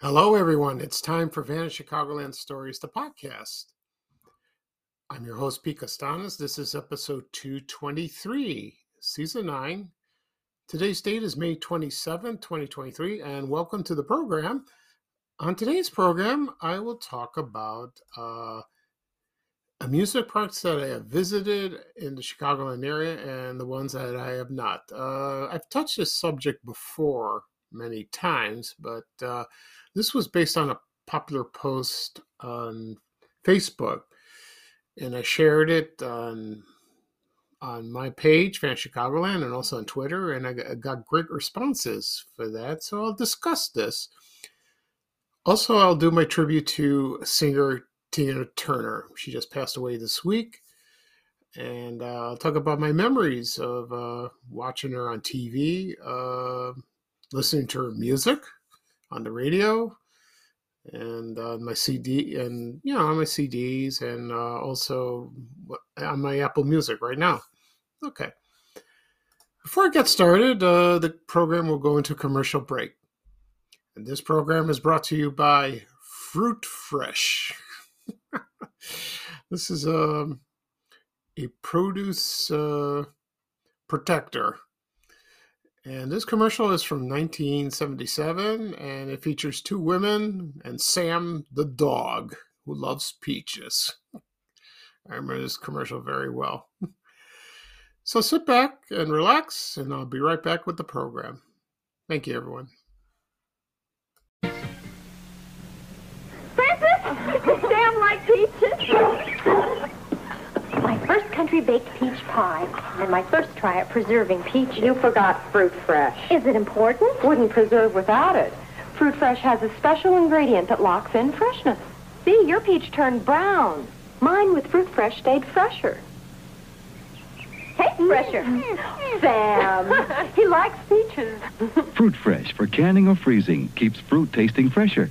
Hello, everyone. It's time for Vanished Chicagoland Stories, the podcast. I'm your host, Pete Kastanes. This is episode 223, season 9. Today's date is May 27, 2023, and welcome to the program. On today's program, I will talk about amusement parks that I have visited in the Chicagoland area and the ones that I have not. I've touched this subject before many times, but this was based on a popular post on Facebook, and I shared it on my page, Fans of Chicagoland, and also on Twitter, and I got great responses for that, so I'll discuss this. Also, I'll do my tribute to singer Tina Turner. She just passed away this week, and I'll talk about my memories of watching her on TV, listening to her music on the radio, and on my CDs, and also on my Apple Music right now. Okay. Before I get started, the program will go into commercial break. And this program is brought to you by Fruit Fresh. This is a produce protector. And this commercial is from 1977, and it features two women and Sam the dog, who loves peaches. I remember this commercial very well. So sit back and relax, and I'll be right back with the program. Thank you, everyone. Francis, does Sam like peaches? My first country-baked peach pie, and my first try at preserving peaches. You forgot Fruit Fresh. Is it important? Wouldn't preserve without it. Fruit Fresh has a special ingredient that locks in freshness. See, your peach turned brown. Mine with Fruit Fresh stayed fresher. Tastes fresher. Sam, he likes peaches. Fruit Fresh for canning or freezing keeps fruit tasting fresher.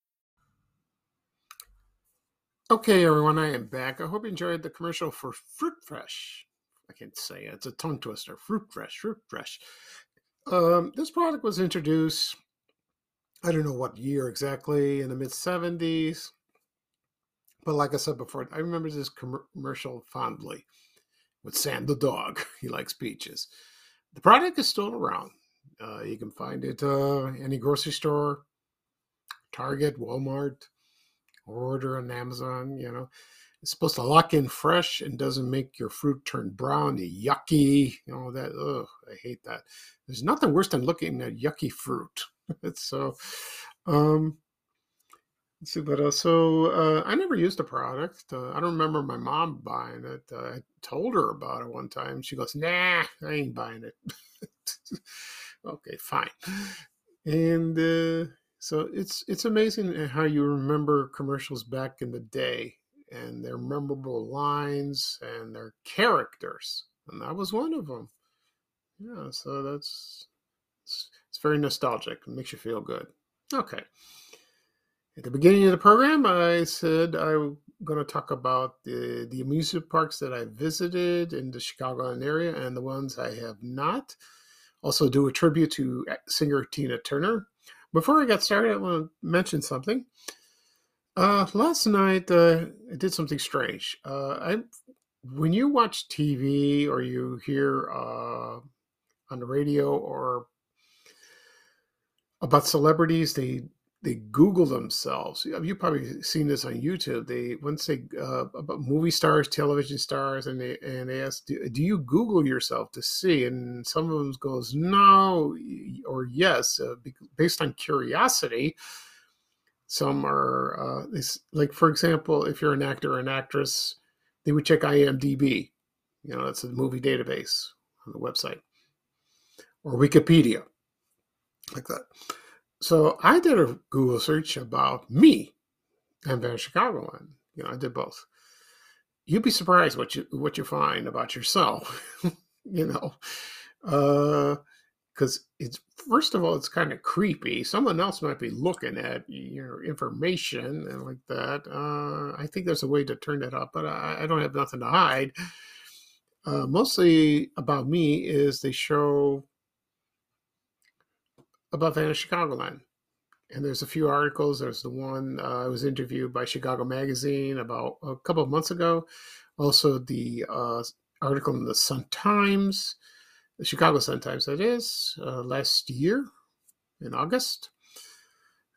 Okay, everyone, I am back. I hope you enjoyed the commercial for Fruit Fresh. I can't say it. It's a tongue twister. Fruit Fresh, Fruit Fresh. This product was introduced, I don't know what year exactly, in the mid-70s. But like I said before, I remember this commercial fondly with Sam the dog. He likes peaches. The product is still around. You can find it any grocery store, Target, Walmart, order on Amazon. It's supposed to lock in fresh and doesn't make your fruit turn brown, yucky, that. Ugh, I hate that. There's nothing worse than looking at yucky fruit. So, let's see what else. So, I never used the product. I don't remember my mom buying it. I told her about it one time. She goes, nah, I ain't buying it. Okay, fine. And, so it's amazing how you remember commercials back in the day, and their memorable lines and their characters, and that was one of them. Yeah, so that's it's very nostalgic. It makes you feel good. Okay. At the beginning of the program, I said I'm going to talk about the amusement parks that I visited in the Chicagoland area and the ones I have not. Also, do a tribute to singer Tina Turner. Before I got started, I want to mention something. Last night, I did something strange. When you watch TV or you hear on the radio or about celebrities. They Google themselves. You've probably seen this on YouTube. They once they about movie stars, television stars, and they ask, "Do you Google yourself to see?" And some of them goes no or yes, based on curiosity. Some are like, for example, if you're an actor or an actress, they would check IMDb. You know, that's a movie database on the website, or Wikipedia, like that. So I did a Google search about me and Vanished Chicagoland. You know, I did both. You'd be surprised what you find about yourself, you know, because it's, first of all, it's kind of creepy. Someone else might be looking at your information and like that. I think there's a way to turn that up, but I don't have nothing to hide. Mostly about me is they show about Vanished Chicagoland. And there's a few articles. There's the one I was interviewed by Chicago Magazine about a couple of months ago. Also the article in the Sun-Times, the Chicago Sun-Times that is, last year in August.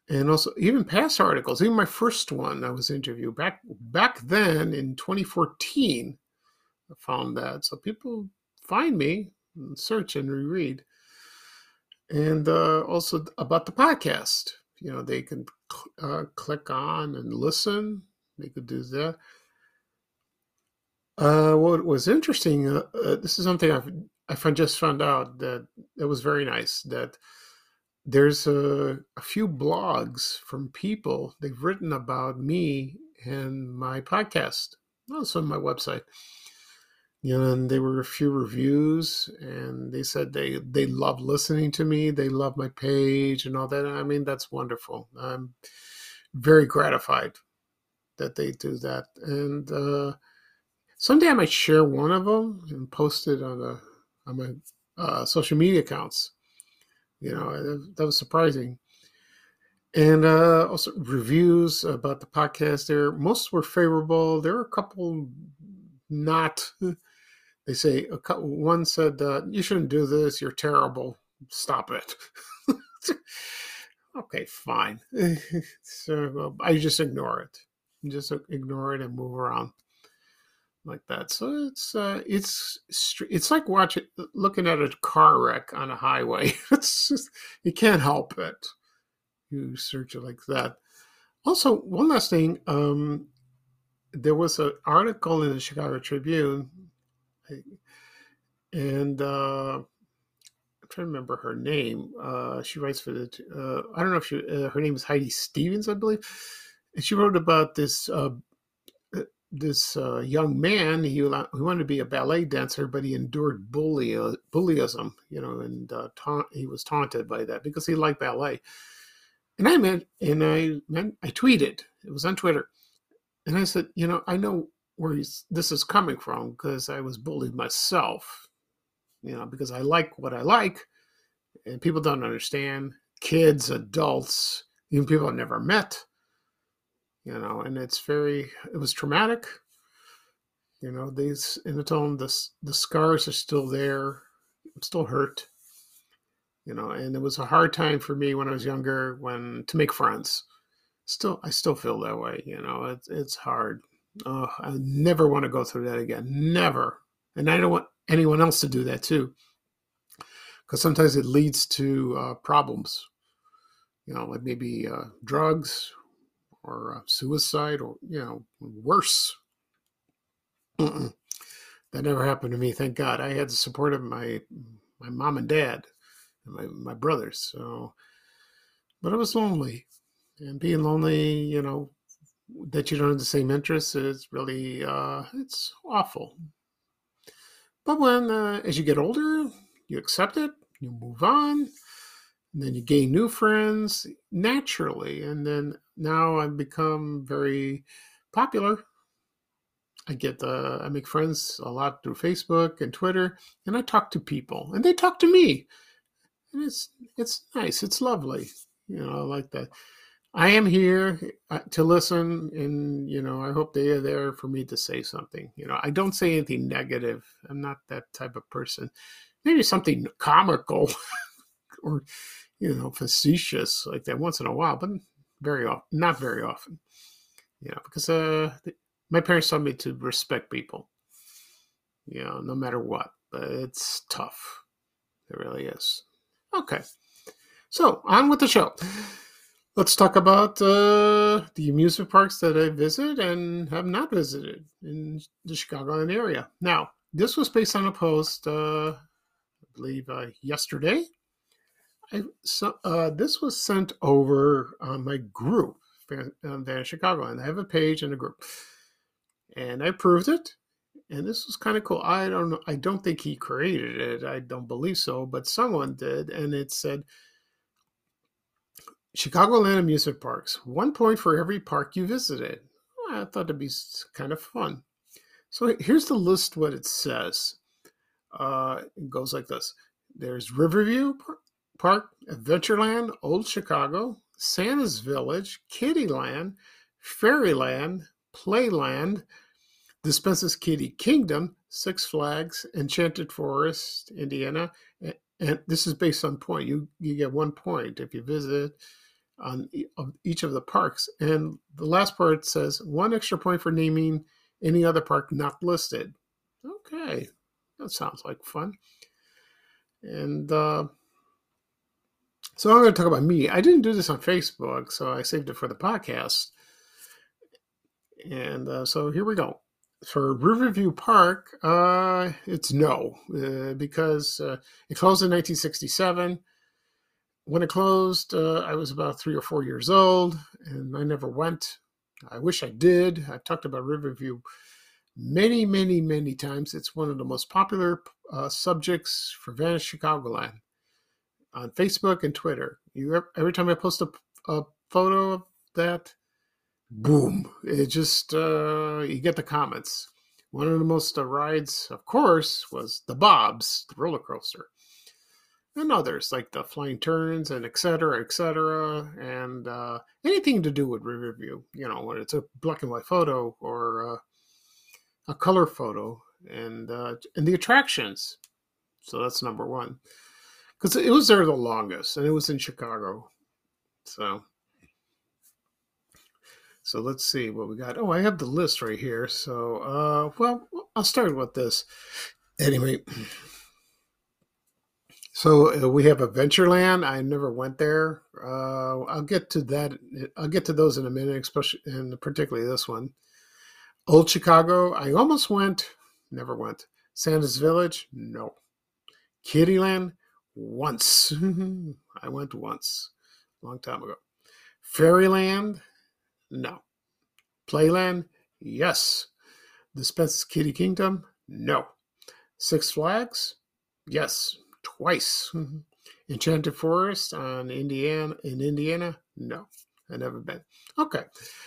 And also even past articles, even my first one I was interviewed back then in 2014, I found that. So people find me and search and reread. And also about the podcast, you know, they can click on and listen. They could do that. What was interesting, this is something I just found out that it was very nice, that there's a few blogs from people. They've written about me and my podcast, also on my website. You know, and there were a few reviews, and they said they love listening to me. They love my page and all that. I mean, that's wonderful. I'm very gratified that they do that. And someday I might share one of them and post it on my social media accounts. You know, that was surprising. And also reviews about the podcast there. Most were favorable. There were a couple not. They say, one said, you shouldn't do this, you're terrible, stop it. Okay, fine. So I just ignore it. Just ignore it and move around like that. So it's like looking at a car wreck on a highway. It's just, you can't help it. You search it like that. Also, one last thing, there was an article in the Chicago Tribune, and I'm trying to remember her name. She writes for the, I don't know if she, her name is Heidi Stevens, I believe. And she wrote about this this young man. He wanted to be a ballet dancer, but he endured bullyism, you know, and he was taunted by that because he liked ballet. And I tweeted. It was on Twitter. And I said, you know, I know where this is coming from because I was bullied myself, you know, because I like what I like. And people don't understand, kids, adults, even people I've never met, you know, and it was traumatic. You know, and I told them the scars are still there. I'm still hurt, you know, and it was a hard time for me when I was younger to make friends. I still feel that way, you know, it's hard. I never want to go through that again, never. And I don't want anyone else to do that too, because sometimes it leads to problems, you know, like maybe drugs or suicide or, you know, worse. That never happened to me, thank God. I had the support of my mom and dad and my brothers, so, but I was lonely. And being lonely, you know, that you don't have the same interests is really, it's awful. But when, as you get older, you accept it, you move on, and then you gain new friends naturally. And then now I've become very popular. I make friends a lot through Facebook and Twitter, and I talk to people, and they talk to me. And it's nice, it's lovely, you know, I like that. I am here to listen, and, you know, I hope they are there for me to say something. You know, I don't say anything negative. I'm not that type of person. Maybe something comical or facetious like that once in a while, but not very often, because my parents taught me to respect people, no matter what, but it's tough. It really is. Okay. So on with the show. Let's talk about the amusement parks that I visit and have not visited in the Chicagoland area. Now, this was based on a post, I believe, yesterday. So this was sent over on my group, Vanished Chicagoland. I have a page and a group, and I approved it. And this was kind of cool. I don't know. I don't think he created it. I don't believe so, but someone did, and it said, "Chicagoland amusement parks. 1 point for every park you visited." Well, I thought it'd be kind of fun. So here's the list. What it says, it goes like this. There's Riverview Park, Adventureland, Old Chicago, Santa's Village, Kiddieland, Fairyland, Playland, Dispensa's Kiddie Kingdom, Six Flags, Enchanted Forest, Indiana. And this is based on point. You get 1 point if you visit on each of the parks. And the last part says 1 extra point for naming any other park not listed. Okay, that sounds like fun. And so I'm going to talk about me. I didn't do this on Facebook, so I saved it for the podcast. And so here we go. For Riverview Park, it's no, because it closed in 1967. When it closed, I was about 3 or 4 years old, and I never went. I wish I did. I've talked about Riverview many, many, many times. It's one of the most popular subjects for Vanished Chicagoland on Facebook and Twitter. Every time I post a photo of that, boom, it just, you get the comments. One of the most rides, of course, was the Bob's, the roller coaster, and others like the Flying Turns and et cetera, and anything to do with Riverview, when it's a black and white photo or a color photo, and the attractions. So that's number one. Because it was there the longest, and it was in Chicago. So let's see what we got. Oh, I have the list right here. So, I'll start with this. Anyway, so we have Adventureland. I never went there. I'll get to that. I'll get to those in a minute, especially and particularly this one. Old Chicago, I almost went. Never went. Santa's Village, no. Kiddieland, once. I went once, a long time ago. Fairyland, no. Playland, yes. Dispensa's Kiddie Kingdom, no. Six Flags, yes, twice. Enchanted Forest in Indiana, no. I never been. Okay,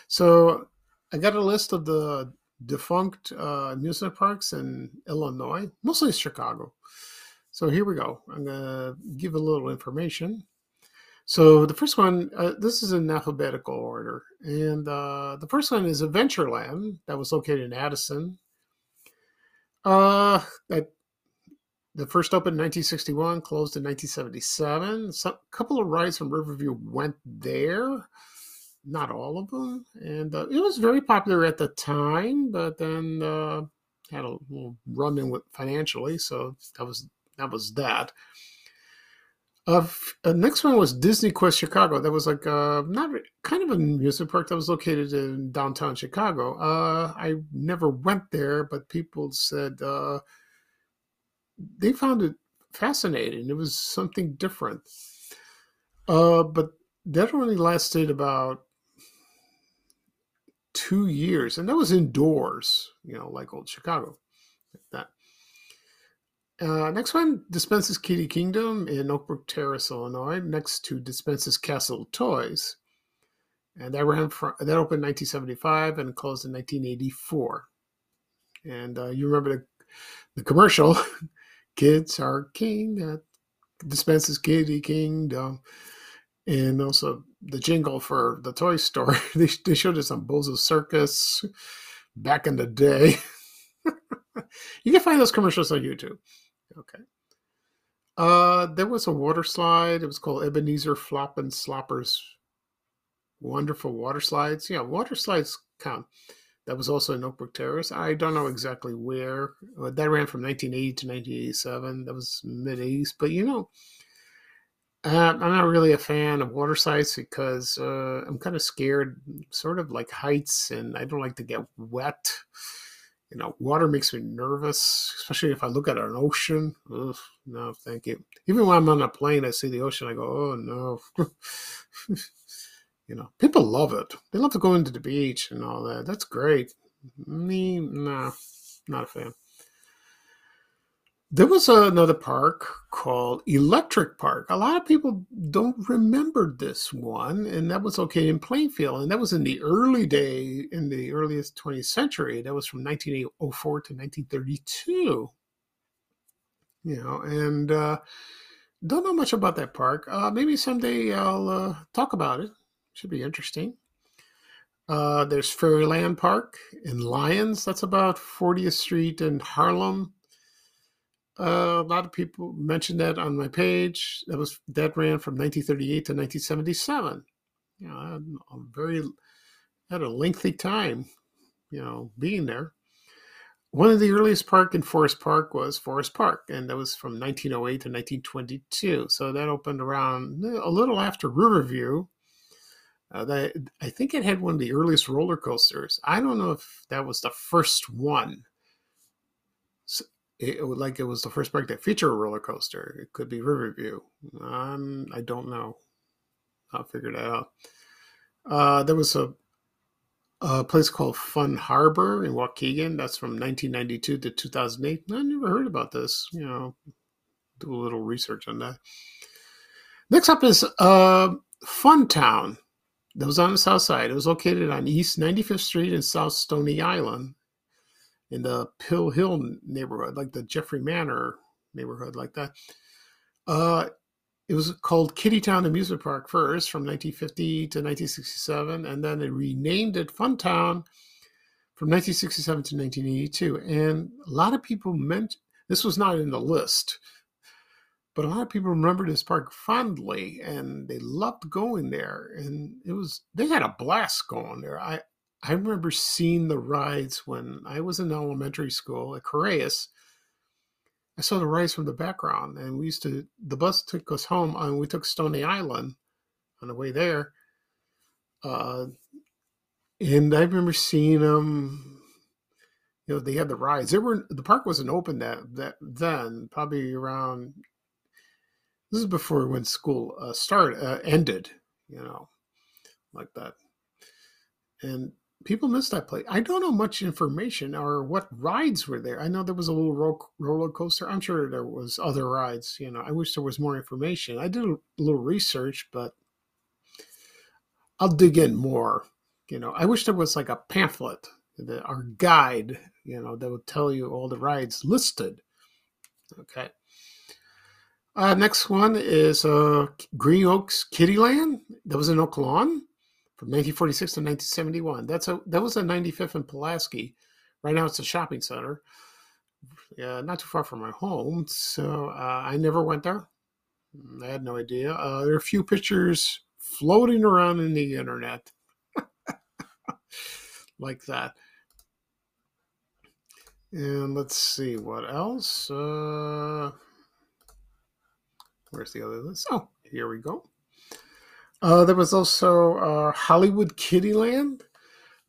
so I got a list of the defunct amusement parks in Illinois, mostly Chicago. So here we go. I'm gonna give a little information. So the first one, this is in alphabetical order. And the first one is Adventureland, that was located in Addison. The first opened in 1961, closed in 1977. A couple of rides from Riverview went there, not all of them. And it was very popular at the time, but then had a little run in with financially. So that was that. Next one was DisneyQuest Chicago. That was like kind of an amusement park that was located in downtown Chicago. I never went there, but people said they found it fascinating. It was something different. But that only lasted about 2 years, and that was indoors, like Old Chicago, like that. Next one, Dispensa's Kiddie Kingdom in Oak Brook Terrace, Illinois, next to Dispensa's Castle Toys. And that ran that opened in 1975 and closed in 1984. And you remember the commercial, "Kids are king at Dispensa's Kiddie Kingdom." And also the jingle for the toy store. They showed us on Bozo's Circus back in the day. You can find those commercials on YouTube. Okay. There was a water slide. It was called Ebenezer Floppin' Sloppers. Wonderful water slides. Yeah, water slides count. That was also in Oak Brook Terrace. I don't know exactly where. That ran from 1980 to 1987. That was mid-80s. But, you know, I'm not really a fan of water slides because I'm kind of scared, sort of like heights, and I don't like to get wet. You know, water makes me nervous, especially if I look at an ocean. Ugh, no, thank you. Even when I'm on a plane, I see the ocean, I go, oh, no. You know, people love it. They love to go into the beach and all that. That's great. Me, nah, not a fan. There was another park called Electric Park. A lot of people don't remember this one, and that was located in Plainfield. And that was in the early day, in the earliest 20th century. That was from 1904 to 1932. You know, and don't know much about that park. Maybe someday I'll talk about it. Should be interesting. There's Fairyland Park in Lyons. That's about 40th Street in Harlem. A lot of people mentioned that on my page. That ran from 1938 to 1977. You know, I had a lengthy time, you know, being there. One of the earliest parks in Forest Park was Forest Park, and that was from 1908 to 1922. So that opened around a little after Riverview. I think it had one of the earliest roller coasters. I don't know if that was the first one. So it was the first park that featured a roller coaster. It could be Riverview. I don't know. I'll figure that out. There was a place called Fun Harbor in Waukegan. That's from 1992 to 2008. I never heard about this. You know, do a little research on that. Next up is Fun Town. That was on the south side. It was located on East 95th Street in South Stony Island in the Pill Hill neighborhood, like the Jeffrey Manor neighborhood, like that. It was called Kiddie Town Amusement Park first from 1950 to 1967, and then they renamed it Fun Town from 1967 to 1982. And a lot of people this was not in the list, but a lot of people remember this park fondly, and they loved going there. And they had a blast going there. I remember seeing the rides when I was in elementary school at Correas. I saw the rides from the background, and the bus took us home, and we took Stony Island on the way there. And I remember seeing them. You know, they had the rides. The park wasn't open that then, probably around. This is before when school ended, you know, like that. And people missed that place. I don't know much information or what rides were there. I know there was a little roller coaster. I'm sure there was other rides, you know. I wish there was more information. I did a little research, but I'll dig in more. You know, I wish there was like a pamphlet, our guide, you know, that would tell you all the rides listed. Okay. Next one is Green Oaks Kiddieland. That was in Oak Lawn from 1946 to 1971. That was a 95th in Pulaski. Right now it's a shopping center. Yeah, not too far from my home, so I never went there. I had no idea. There are a few pictures floating around in the internet like that. And let's see what else. Where's the other list? Oh, here we go. There was also Hollywood Kiddieland.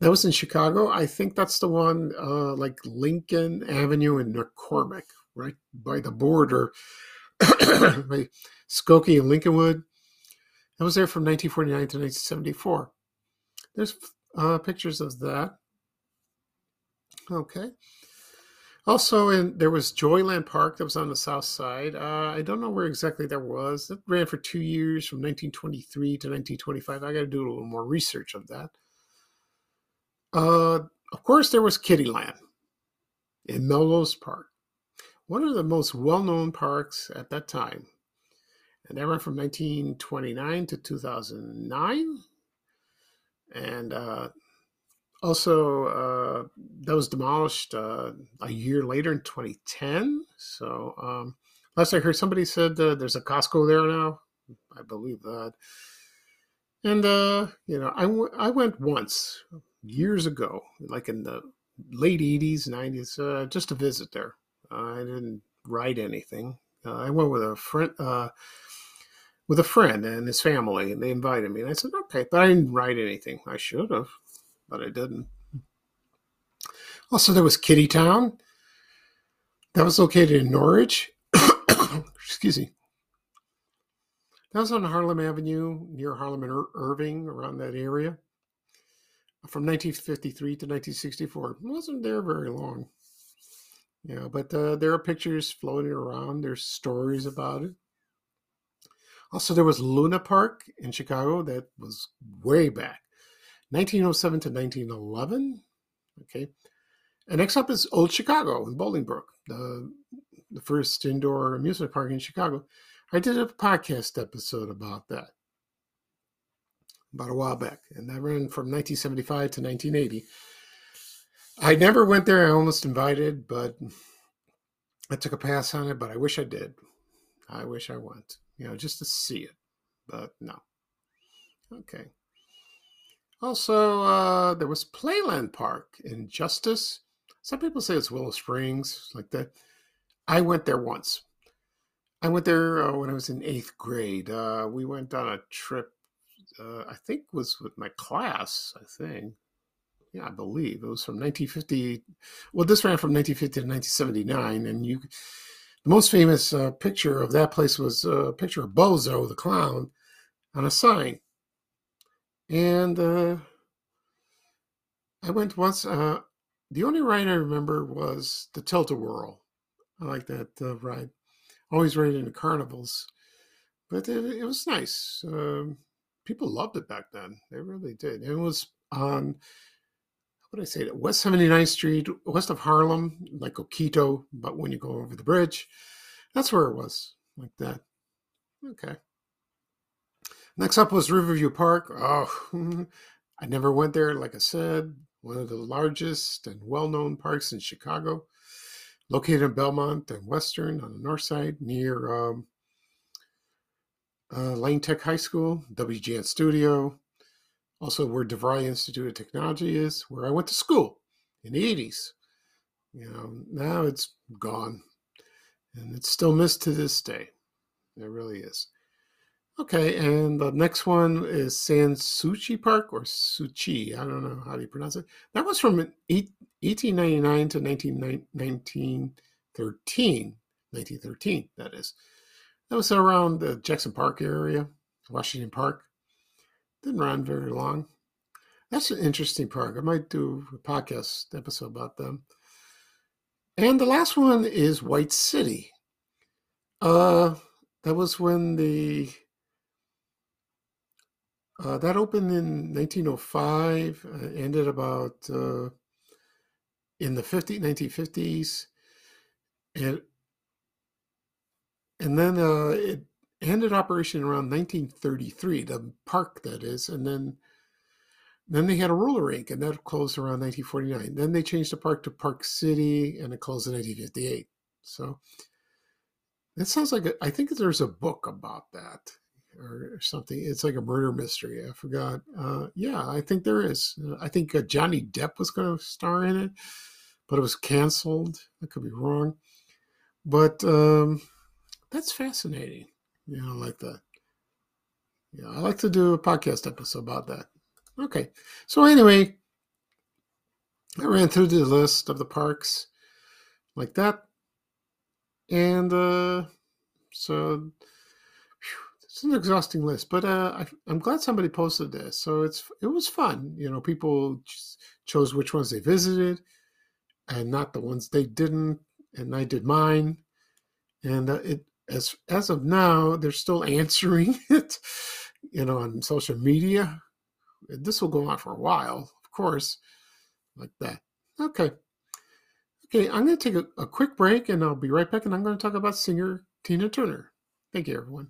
That was in Chicago. I think that's the one like Lincoln Avenue and McCormick, right by the border, by Skokie and Lincolnwood. That was there from 1949 to 1974. There's pictures of that. Okay. Also, there was Joyland Park that was on the south side. I don't know where exactly that was. That ran for 2 years from 1923 to 1925. I got to do a little more research of that. Of course, there was Kiddieland in Melrose Park, one of the most well-known parks at that time. And that ran from 1929 to 2009. And also, that was demolished a year later in 2010. So Last I heard, somebody said there's a Costco there now. I believe that. And, I went once years ago, like in the late 80s, 90s, just to visit there. I didn't ride anything. I went with a friend and his family, and they invited me. And I said, okay, but I didn't ride anything. I should have, but I didn't. Also, there was Kiddie Town. That was located in Norwich. Excuse me. That was on Harlem Avenue, near Harlem and Irving, around that area, from 1953 to 1964. It wasn't there very long. Yeah, but there are pictures floating around. There's stories about it. Also, there was Luna Park in Chicago. That was way back, 1907 to 1911. Okay. And next up is Old Chicago in Bolingbrook, the first indoor amusement park in Chicago. I did a podcast episode about that about a while back, and that ran from 1975 to 1980. I never went there. I almost invited, but I took a pass on it, but I wish I did. I wish I went, just to see it, but no. Okay. Also, there was Playland Park in Justice. Some people say it's Willow Springs, like that. I went there once. I went there when I was in 8th grade. We went on a trip, I think it was with my class, I think. Yeah, I believe. It was from 1950. Well, this ran from 1950 to 1979. And the most famous picture of that place was a picture of Bozo the Clown on a sign. And I went once. The only ride I remember was the Tilt-A-Whirl. I like that ride. Always ran into carnivals. But it was nice. People loved it back then. They really did. It was on, West 79th Street, west of Harlem, like Oquito, but when you go over the bridge. That's where it was, like that. Okay. Next up was Riverview Park. Oh, I never went there, like I said. One of the largest and well-known parks in Chicago, located in Belmont and Western on the north side, near Lane Tech High School, WGN Studio, also where DeVry Institute of Technology is, where I went to school in the 80s. Now it's gone, and it's still missed to this day. It really is. Okay, and the next one is Sans Souci Park, or Suchi. I don't know how you pronounce it. That was from 1899 to 1913, that is. That was around the Jackson Park area, Washington Park. Didn't run very long. That's an interesting park. I might do a podcast episode about them. And the last one is White City. That was when the... that opened in 1905, ended about in the 1950s. And then it ended operation around 1933, the park that is. And then they had a roller rink, and that closed around 1949. Then they changed the park to Park City, and it closed in 1958. So that sounds like, I think there's a book about that. Or something. It's like a murder mystery. I forgot. Yeah, I think there is. I think Johnny Depp was going to star in it, but it was canceled. I could be wrong. But that's fascinating. Like that. Yeah, I like to do a podcast episode about that. Okay. So anyway, I ran through the list of the parks like that. And so... It's an exhausting list, but I'm glad somebody posted this. So it was fun. People chose which ones they visited and not the ones they didn't, and I did mine. And as of now, they're still answering it, on social media. This will go on for a while, of course, like that. Okay, I'm going to take a quick break, and I'll be right back, and I'm going to talk about singer Tina Turner. Thank you, everyone.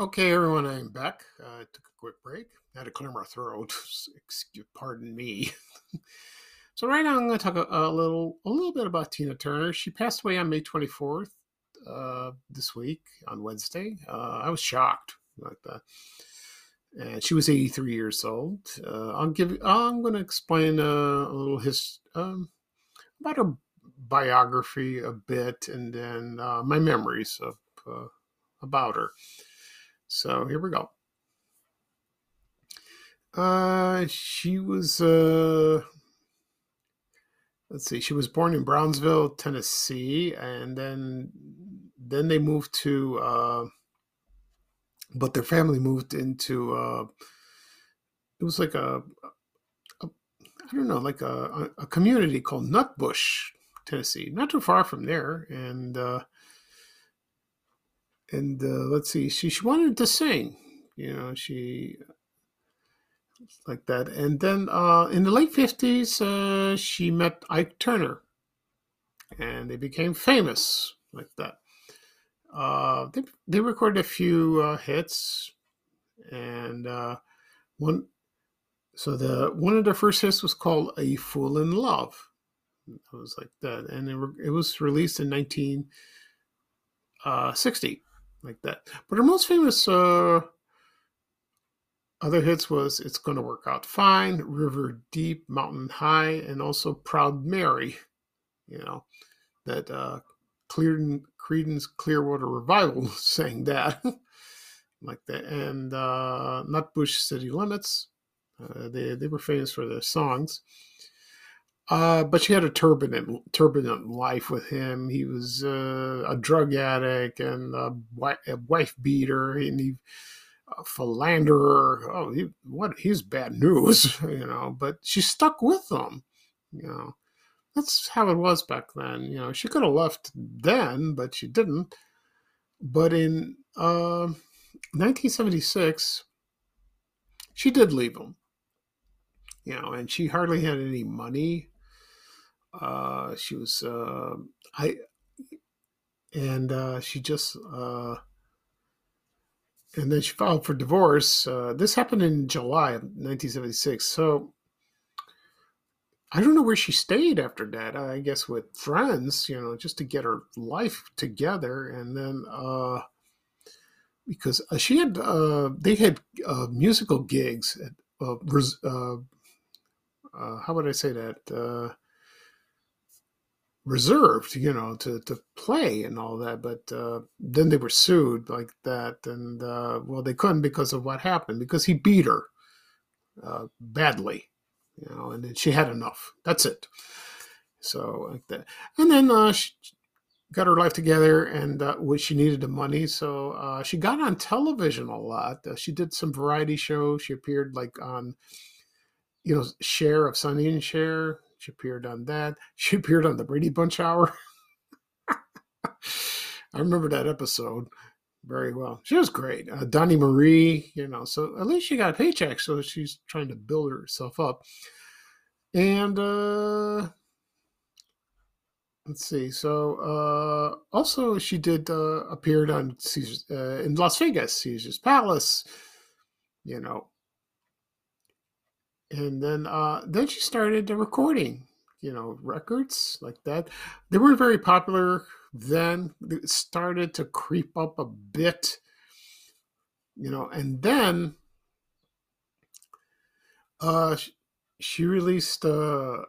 Okay, everyone, I'm back. I took a quick break. I had to clear my throat. Pardon me. So right now I'm going to talk a little bit about Tina Turner. She passed away on May 24th this week, on Wednesday. I was shocked. And she was 83 years old. I'm going to explain about her biography a bit, and then my memories of about her. So here we go. She was, she was born in Brownsville, Tennessee, and then they moved to, but their family moved into, it was like a community called Nutbush, Tennessee, not too far from there. And, she wanted to sing, she like that. And then in the late 50s, she met Ike Turner, and they became famous like that. They recorded a few hits, and one of their first hits was called "A Fool in Love." It was like that, and it was released in 1960. Like that. But her most famous other hits was "It's Gonna Work Out Fine," "River Deep," "Mountain High," and also "Proud Mary," that Creedence Clearwater Revival sang that. Like that. And Nutbush City Limits. They were famous for their songs. But she had a turbulent life with him. He was a drug addict and a wife beater, and a philanderer. Oh, he's bad news, But she stuck with him, That's how it was back then, She could have left then, but she didn't. But in 1976, she did leave him, and she hardly had any money. She was, and then she filed for divorce. This happened in July of 1976. So I don't know where she stayed after that. I guess with friends, just to get her life together. And then, because she had, they had musical gigs at, how would I say that? Reserved, to play and all that, but then they were sued like that, and they couldn't because of what happened, because he beat her badly, and then she had enough. That's it. So like that, and then she got her life together, and she needed the money, so she got on television a lot. She did some variety shows. She appeared like on, Cher of Sonny and Cher. She appeared on that. She appeared on the Brady Bunch Hour. I remember that episode very well. She was great. Donnie Marie, so at least she got a paycheck. So she's trying to build herself up. And let's see. So also she did appeared on in Las Vegas, Caesar's Palace, And then she started recording, records like that. They weren't very popular then. It started to creep up a bit, And then she released a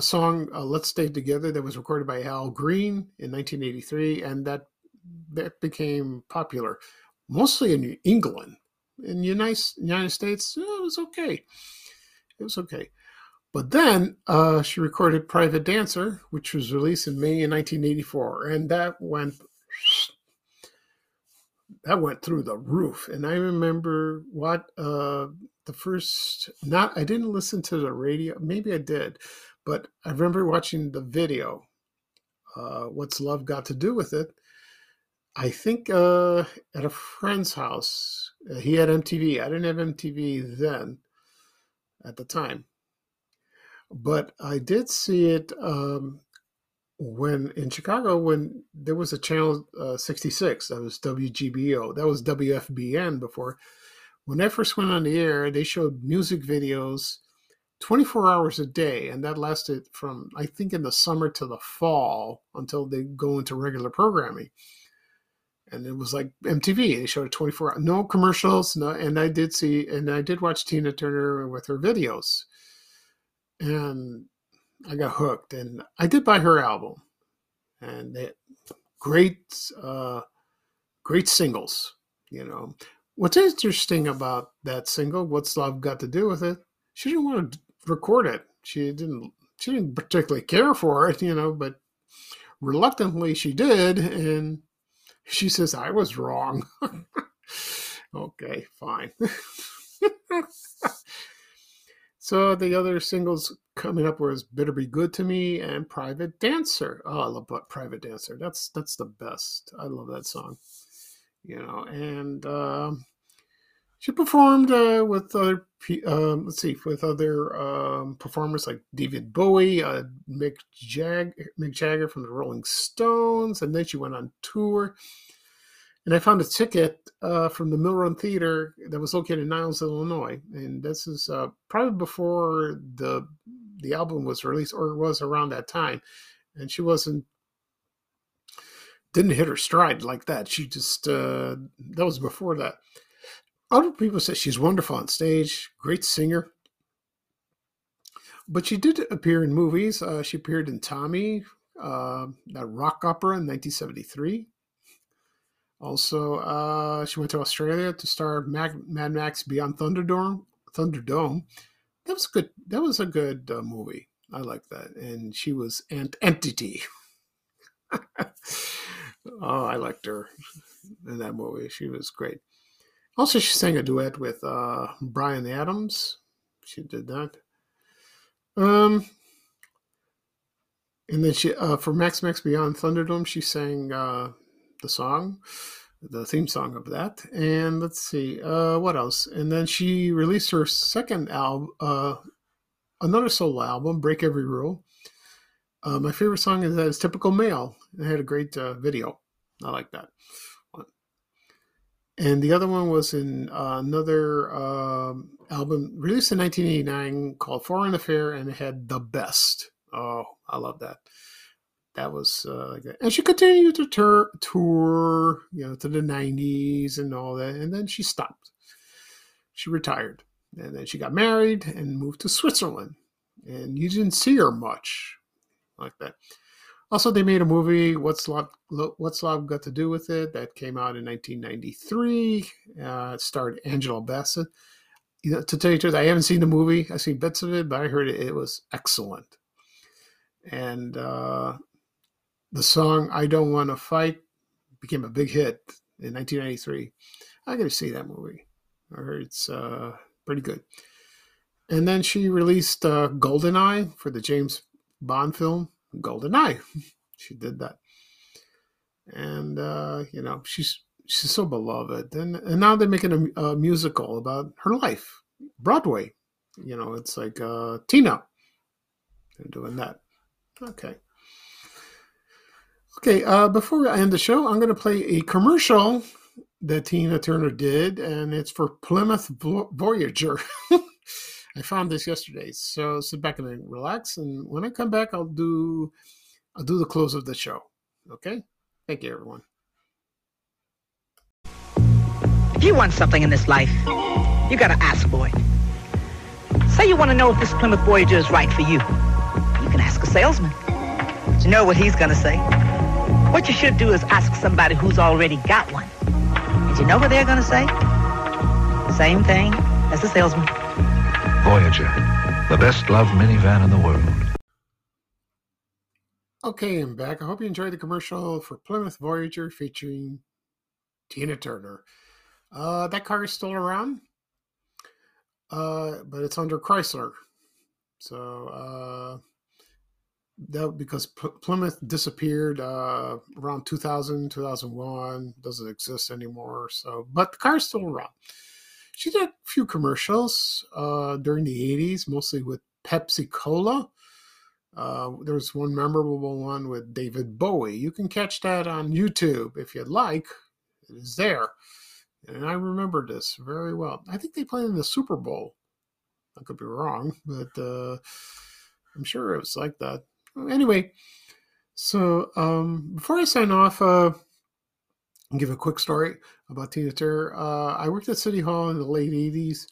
song, "Let's Stay Together," that was recorded by Al Green in 1983, and that became popular, mostly in England. In the United States, it was okay. It was okay. But then she recorded "Private Dancer," which was released in May in 1984. And that went through the roof. And I remember the first, I didn't listen to the radio. Maybe I did. But I remember watching the video, What's Love Got to Do with It? I think at a friend's house. He had MTV. I didn't have MTV then, at the time. But I did see it when in Chicago, when there was a channel 66, that was WGBO. That was WFBN before. When I first went on the air, they showed music videos 24 hours a day, and that lasted from, I think, in the summer to the fall until they go into regular programming. And it was like MTV. They showed it 24 hours, no commercials. No, and I did see, and I did watch Tina Turner with her videos. And I got hooked, and I did buy her album, and they, great singles, you know. What's interesting about that single, What's Love Got to Do with It? She didn't want to record it. She didn't particularly care for it, you know, but reluctantly she did, and she says, I was wrong. Okay, fine. So the other singles coming up was Better Be Good to Me and Private Dancer. Oh, I love Private Dancer. That's the best. I love that song. You know, and she performed with other performers like David Bowie, Mick Jagger from the Rolling Stones, and then she went on tour. And I found a ticket from the Mill Run Theater that was located in Niles, Illinois. And this is probably before the album was released, or it was around that time. And she didn't hit her stride like that. She just, that was before that. Other people say she's wonderful on stage, great singer. But she did appear in movies. She appeared in Tommy, that rock opera in 1973. Also, she went to Australia to star Mad Max Beyond Thunderdome. That was a good movie. I like that. And she was Entity. Oh, I liked her in that movie. She was great. Also, she sang a duet with Bryan Adams. She did that. And then she for Mad Max Beyond Thunderdome, she sang the theme song of that. And let's see, what else? And then she released her second album, another solo album, Break Every Rule. My favorite song is that it's Typical Male. It had a great video. I like that one. And the other one was in another album released in 1989 called Foreign Affair, and it had The Best. Oh, I love that. That was like that. And she continued to tour, you know, to the 90s and all that. And then she stopped. She retired. And then she got married and moved to Switzerland. And you didn't see her much like that. Also, they made a movie, What's Love Got to Do with It? That came out in 1993. It starred Angela Bassett. You know, to tell you the truth, I haven't seen the movie. I've seen bits of it, but I heard it was excellent. And the song I Don't Want to Fight became a big hit in 1993. I got to see that movie. I heard it's pretty good. And then she released GoldenEye for the James Bond film, GoldenEye. She did that. And, you know, she's so beloved. And now they're making a musical about her life, Broadway. You know, it's like Tina. They're doing that. Okay. Okay, before I end the show, I'm going to play a commercial that Tina Turner did, and it's for Plymouth Voyager. I found this yesterday, so sit back and relax, and when I come back, I'll do the close of the show. Okay? Thank you, everyone. If you want something in this life, you got to ask for it. Say you want to know if this Plymouth Voyager is right for you. You can ask a salesman. But you know what he's going to say. What you should do is ask somebody who's already got one. And you know what they're going to say? Same thing as the salesman. Voyager, the best-loved minivan in the world. Okay, I'm back. I hope you enjoyed the commercial for Plymouth Voyager featuring Tina Turner. That car is still around, but it's under Chrysler. So that because Plymouth disappeared around 2000, 2001, doesn't exist anymore. So, but the car's still around. She did a few commercials during the 80s, mostly with Pepsi Cola. There's one memorable one with David Bowie. You can catch that on YouTube if you'd like. It is there. And I remember this very well. I think they played in the Super Bowl. I could be wrong, but I'm sure it was like that. Anyway, so before I sign off, I'll give a quick story about Tina Turner. I worked at City Hall in the late 80s,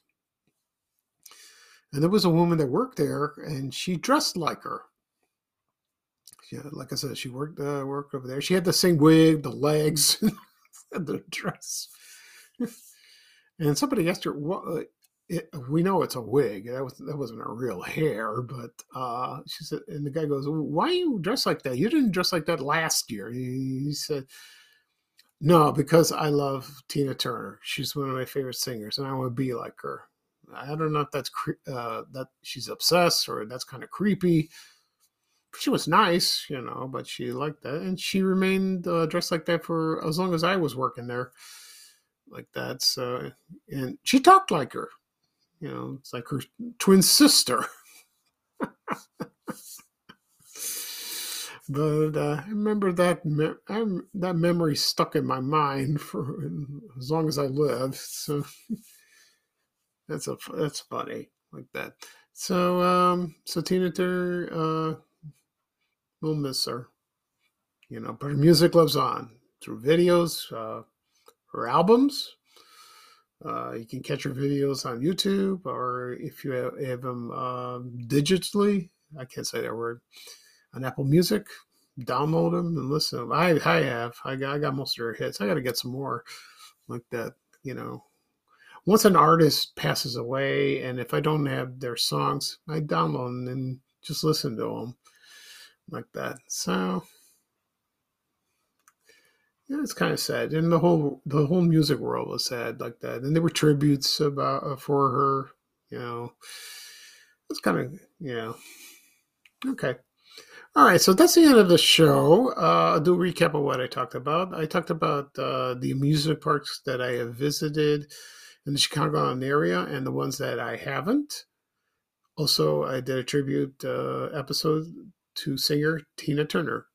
and there was a woman that worked there, and she dressed like her. Yeah, like I said, she worked over there. She had the same wig, the legs, and the dress. And somebody asked her, we know it's a wig. That wasn't her real hair, but she said, and the guy goes, "Why you dress like that? You didn't dress like that last year." He said, "No, because I love Tina Turner. She's one of my favorite singers, and I want to be like her." I don't know if that's that she's obsessed or that's kind of creepy. She was nice, you know, but she liked that, and she remained dressed like that for as long as I was working there, like that. So, and she talked like her. You know, it's like her twin sister. But I remember that that memory stuck in my mind for as long as I lived. So that's funny, like that. So so Tina Turner, we'll miss her, you know. But her music lives on through videos, her albums. You can catch her videos on YouTube, or if you have them digitally, I can't say that word, on Apple Music, download them and listen to them. I got most of her hits. I got to get some more like that, you know. Once an artist passes away, and if I don't have their songs, I download them and just listen to them like that. So yeah, it's kind of sad, and the whole music world was sad like that. And there were tributes about for her, you know. It's kind of, you know, okay, all right. So that's the end of the show. I'll do a recap of what I talked about. I talked about the amusement parks that I have visited in the Chicagoland area and the ones that I haven't. Also, I did a tribute episode to singer Tina Turner.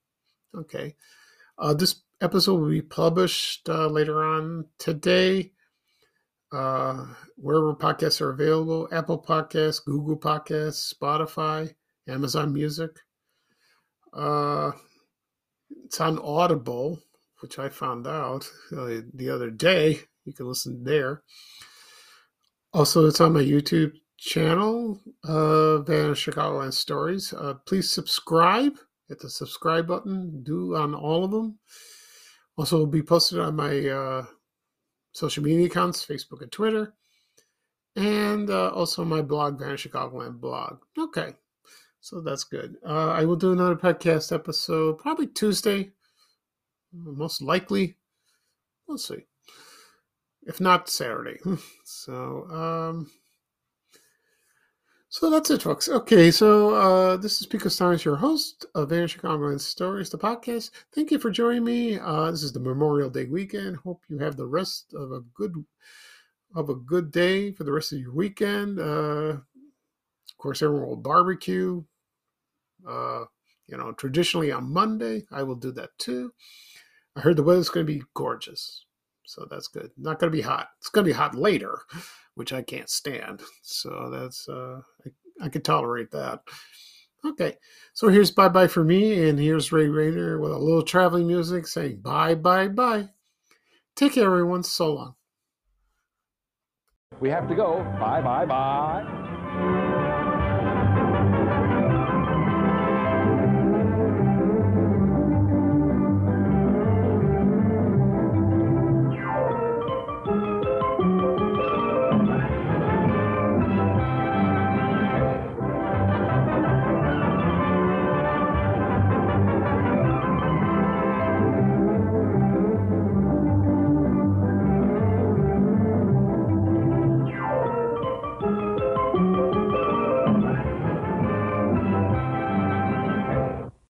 Okay, this episode will be published later on today, wherever podcasts are available: Apple Podcasts, Google Podcasts, Spotify, Amazon Music. It's on Audible, which I found out the other day. You can listen there. Also, it's on my YouTube channel, Vanished Chicagoland Stories. Please subscribe. Hit the subscribe button. Do on all of them. Also, will be posted on my social media accounts, Facebook and Twitter, and also my blog, Vanished Chicagoland blog. Okay, so that's good. I will do another podcast episode probably Tuesday, most likely. We'll see. If not, Saturday. So, so that's it, folks. Okay, so this is Pete Kastanes, your host of Vanished Chicagoland Stories, the podcast. Thank you for joining me. This is the Memorial Day weekend. Hope you have the rest of a good day for the rest of your weekend. Of course, everyone will barbecue. You know, traditionally on Monday, I will do that too. I heard the weather's going to be gorgeous, so that's good. Not going to be hot. It's going to be hot later, which I can't stand. So that's, I could tolerate that. Okay. So here's bye-bye for me. And here's Ray Rayner with a little traveling music saying bye, bye, bye. Take care, everyone. So long. We have to go. Bye, bye, bye.